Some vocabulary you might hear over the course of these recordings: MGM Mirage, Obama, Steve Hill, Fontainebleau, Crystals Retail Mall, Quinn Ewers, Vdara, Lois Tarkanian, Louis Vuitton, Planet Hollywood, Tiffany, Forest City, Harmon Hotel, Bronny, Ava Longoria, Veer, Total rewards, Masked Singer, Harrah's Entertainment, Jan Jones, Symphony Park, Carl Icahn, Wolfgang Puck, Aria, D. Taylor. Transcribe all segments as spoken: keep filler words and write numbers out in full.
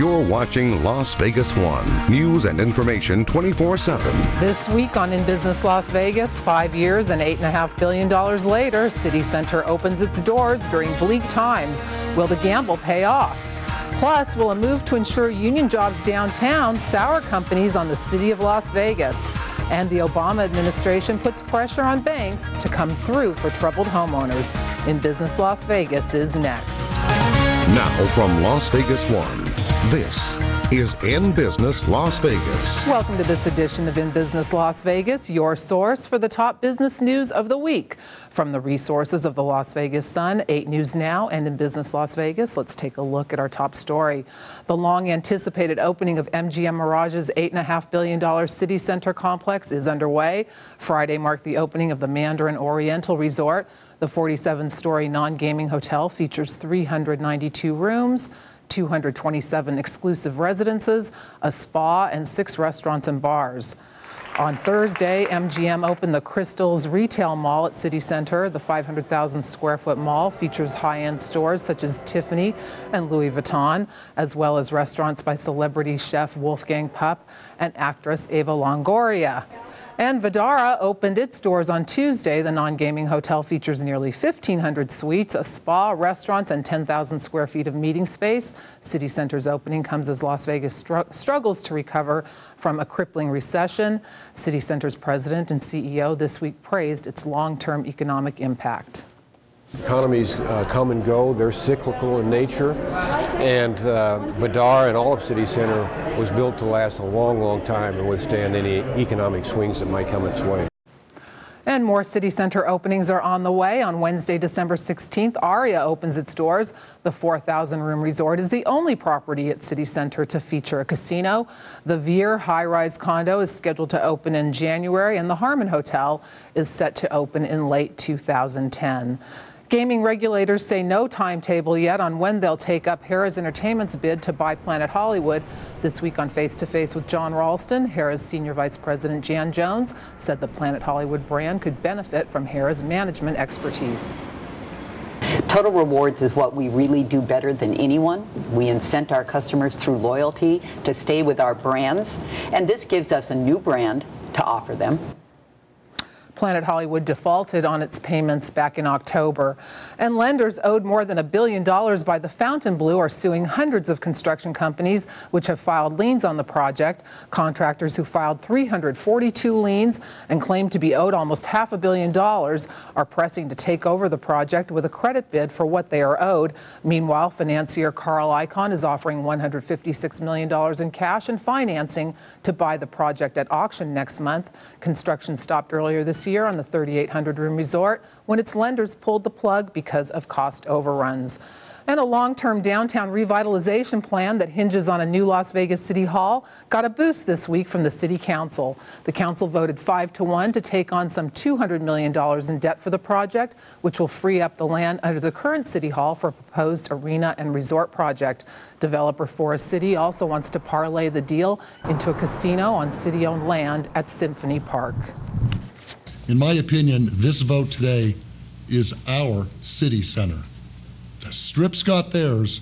You're watching Las Vegas one. News and information twenty-four seven. This week on In Business Las Vegas, five years and eight point five billion dollars later, City Center opens its doors during bleak times. Will the gamble pay off? Plus, will a move to ensure union jobs downtown sour companies on the city of Las Vegas? And the Obama administration puts pressure on banks to come through for troubled homeowners. In Business Las Vegas is next. Now from Las Vegas one, this is In Business Las Vegas. Welcome to this edition of In Business Las Vegas, your source for the top business news of the week. From the resources of the Las Vegas Sun, eight News Now, and In Business Las Vegas, let's take a look at our top story. The long-anticipated opening of M G M Mirage's eight point five billion dollars city center complex is underway. Friday marked the opening of the Mandarin Oriental Resort. The forty-seven story non-gaming hotel features three hundred ninety-two rooms, two hundred twenty-seven exclusive residences, a spa, and six restaurants and bars. On Thursday, M G M opened the Crystals Retail Mall at City Center. The five hundred thousand square foot mall features high-end stores such as Tiffany and Louis Vuitton, as well as restaurants by celebrity chef Wolfgang Puck and actress Ava Longoria. And Vdara opened its doors on Tuesday. The non-gaming hotel features nearly fifteen hundred suites, a spa, restaurants, and ten thousand square feet of meeting space. City Center's opening comes as Las Vegas str struggles to recover from a crippling recession. City Center's president and C E O this week praised its long-term economic impact. Economies uh, come and go. They're cyclical in nature, and uh, Vdara and all of City Center was built to last a long, long time and withstand any economic swings that might come its way. And more City Center openings are on the way. On Wednesday, December sixteenth, Aria opens its doors. The four thousand room resort is the only property at City Center to feature a casino. The Veer high-rise condo is scheduled to open in January, and the Harmon Hotel is set to open in late two thousand ten. Gaming regulators say no timetable yet on when they'll take up Harrah's Entertainment's bid to buy Planet Hollywood. This week on Face to Face with John Ralston, Harrah's Senior Vice President Jan Jones said the Planet Hollywood brand could benefit from Harrah's management expertise. Total Rewards is what we really do better than anyone. We incent our customers through loyalty to stay with our brands, and this gives us a new brand to offer them. Planet Hollywood defaulted on its payments back in October. And lenders owed more than a billion dollars by the Fontainebleau are suing hundreds of construction companies which have filed liens on the project. Contractors who filed three hundred forty-two liens and claim to be owed almost half a billion dollars are pressing to take over the project with a credit bid for what they are owed. Meanwhile, financier Carl Icahn is offering one hundred fifty-six million dollars in cash and financing to buy the project at auction next month. Construction stopped earlier this year year on the thirty-eight hundred room resort when its lenders pulled the plug because of cost overruns. And a long-term downtown revitalization plan that hinges on a new Las Vegas City Hall got a boost this week from the City Council. The Council voted five to one to take on some two hundred million dollars in debt for the project, which will free up the land under the current City Hall for a proposed arena and resort project. Developer Forest City also wants to parlay the deal into a casino on city-owned land at Symphony Park. In my opinion, this vote today is our city center. The Strip's got theirs,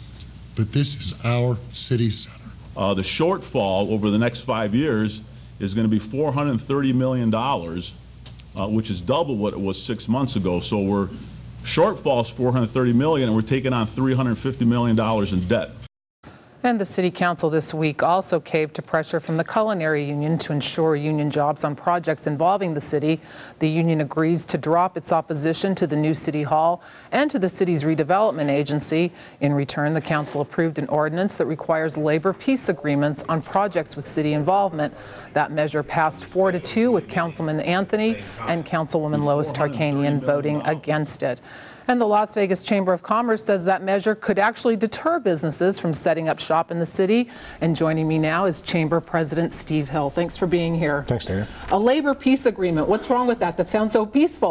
but this is our city center. Uh, the shortfall over the next five years is going to be four hundred thirty million dollars, uh, which is double what it was six months ago. So we're shortfall's four hundred thirty million dollars, and we're taking on three hundred fifty million dollars in debt. And the City Council this week also caved to pressure from the Culinary Union to ensure union jobs on projects involving the city. The union agrees to drop its opposition to the new City Hall and to the city's redevelopment agency. In return, the Council approved an ordinance that requires labor peace agreements on projects with city involvement. That measure passed four to two with Councilman Anthony and Councilwoman Lois Tarkanian voting against it. And the Las Vegas Chamber of Commerce says that measure could actually deter businesses from setting up shop in the city. And joining me now is Chamber President Steve Hill. Thanks for being here. Thanks, Dana. A labor peace agreement. What's wrong with that? That sounds so peaceful.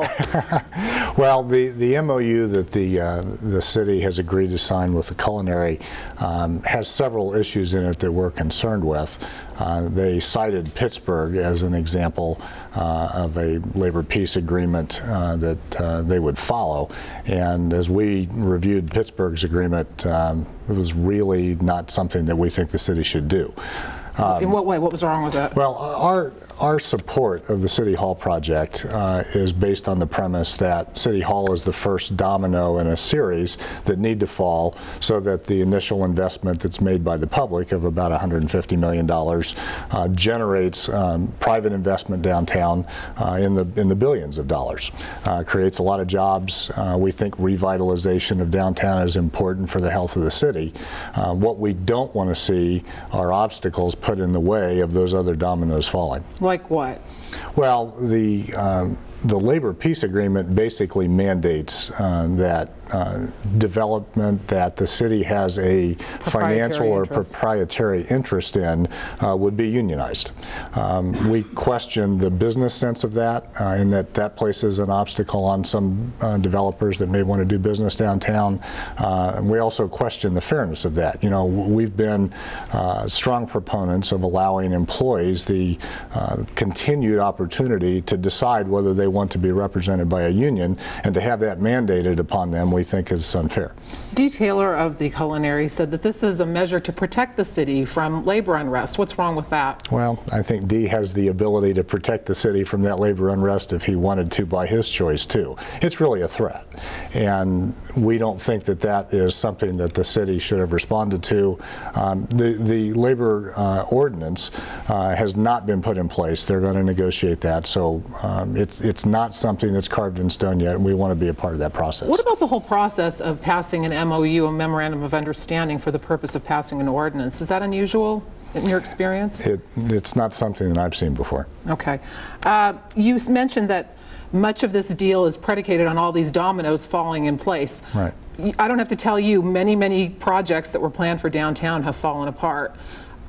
Well, the, the M O U that the, uh, the city has agreed to sign with the culinary um, has several issues in it that we're concerned with. Uh, they cited Pittsburgh as an example uh, of a labor peace agreement uh, that uh, they would follow. And as we reviewed Pittsburgh's agreement, um, it was really not something that we think the city should do. Um, In what way? What was wrong with that? Well, our our support of the City Hall project uh, is based on the premise that City Hall is the first domino in a series that need to fall so that the initial investment that's made by the public of about one hundred fifty million dollars uh, generates um, private investment downtown uh, in the in the billions of dollars. Uh, creates a lot of jobs. Uh, we think revitalization of downtown is important for the health of the city. Uh, what we don't want to see are obstacles put in the way of those other dominoes falling. Like what? Well, the um, the labor peace agreement basically mandates uh, that uh, development that the city has a financial or interest. proprietary interest in uh, would be unionized. Um, we question the business sense of that, uh, in that that places an obstacle on some uh, developers that may want to do business downtown. Uh, and we also question the fairness of that. You know, we've been uh, strong proponents of allowing employees the uh, continued opportunity to decide whether they want to be represented by a union, and to have that mandated upon them we think is unfair. D. Taylor of the Culinary said that this is a measure to protect the city from labor unrest. What's wrong with that? Well, I think D. has the ability to protect the city from that labor unrest if he wanted to by his choice too. It's really a threat, and we don't think that that is something that the city should have responded to. Um, the, the labor uh, ordinance uh, has not been put in place. They're going to negotiate that, so um, it's It's not something that's carved in stone yet, and we want to be a part of that process. What about the whole process of passing an M O U, a Memorandum of Understanding, for the purpose of passing an ordinance? Is that unusual in your experience? It, it's not something that I've seen before. Okay. Uh, you mentioned that much of this deal is predicated on all these dominoes falling in place. Right. I don't have to tell you, many, many projects that were planned for downtown have fallen apart.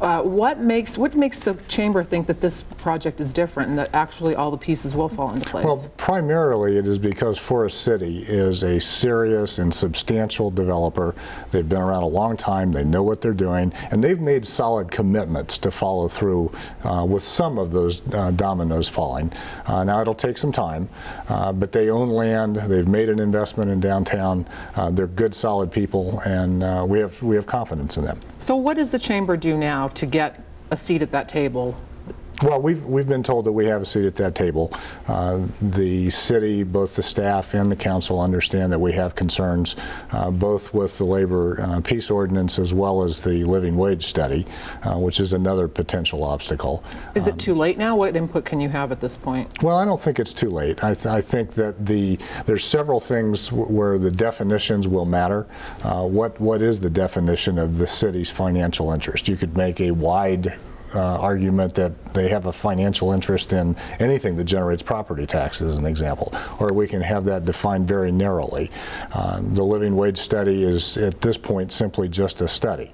Uh, what makes what makes the chamber think that this project is different and that actually all the pieces will fall into place? Well, primarily it is because Forest City is a serious and substantial developer. They've been around a long time, they know what they're doing, and they've made solid commitments to follow through uh, with some of those uh, dominoes falling. Uh, now it'll take some time, uh, but they own land, they've made an investment in downtown, uh, they're good solid people, and uh, we have we have confidence in them. So what does the chamber do now to get a seat at that table? Well, we've, we've been told that we have a seat at that table. Uh, the city, both the staff and the council, understand that we have concerns, uh, both with the labor uh, peace ordinance as well as the living wage study, uh, which is another potential obstacle. Is um, it too late now? What input can you have at this point? Well, I don't think it's too late. I, th I think that the there's several things w where the definitions will matter. Uh, what what is the definition of the city's financial interest? You could make a wide Uh, argument that they have a financial interest in anything that generates property taxes, as an example, or we can have that defined very narrowly. Uh, the living wage study is at this point simply just a study,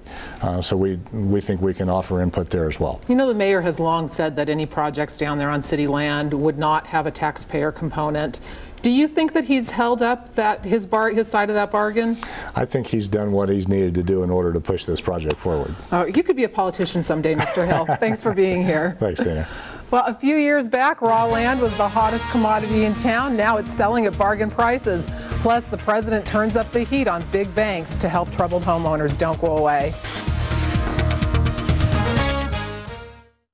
uh, so we we think we can offer input there as well. You know, the mayor has long said that any projects down there on city land would not have a taxpayer component. Do you think that he's held up that his bar, his side of that bargain? I think he's done what he's needed to do in order to push this project forward. Uh, you could be a politician someday, Mister Hill. Thanks for being here. Thanks, Dana. Well, a few years back, raw land was the hottest commodity in town. Now it's selling at bargain prices. Plus, the president turns up the heat on big banks to help troubled homeowners. Don't go away.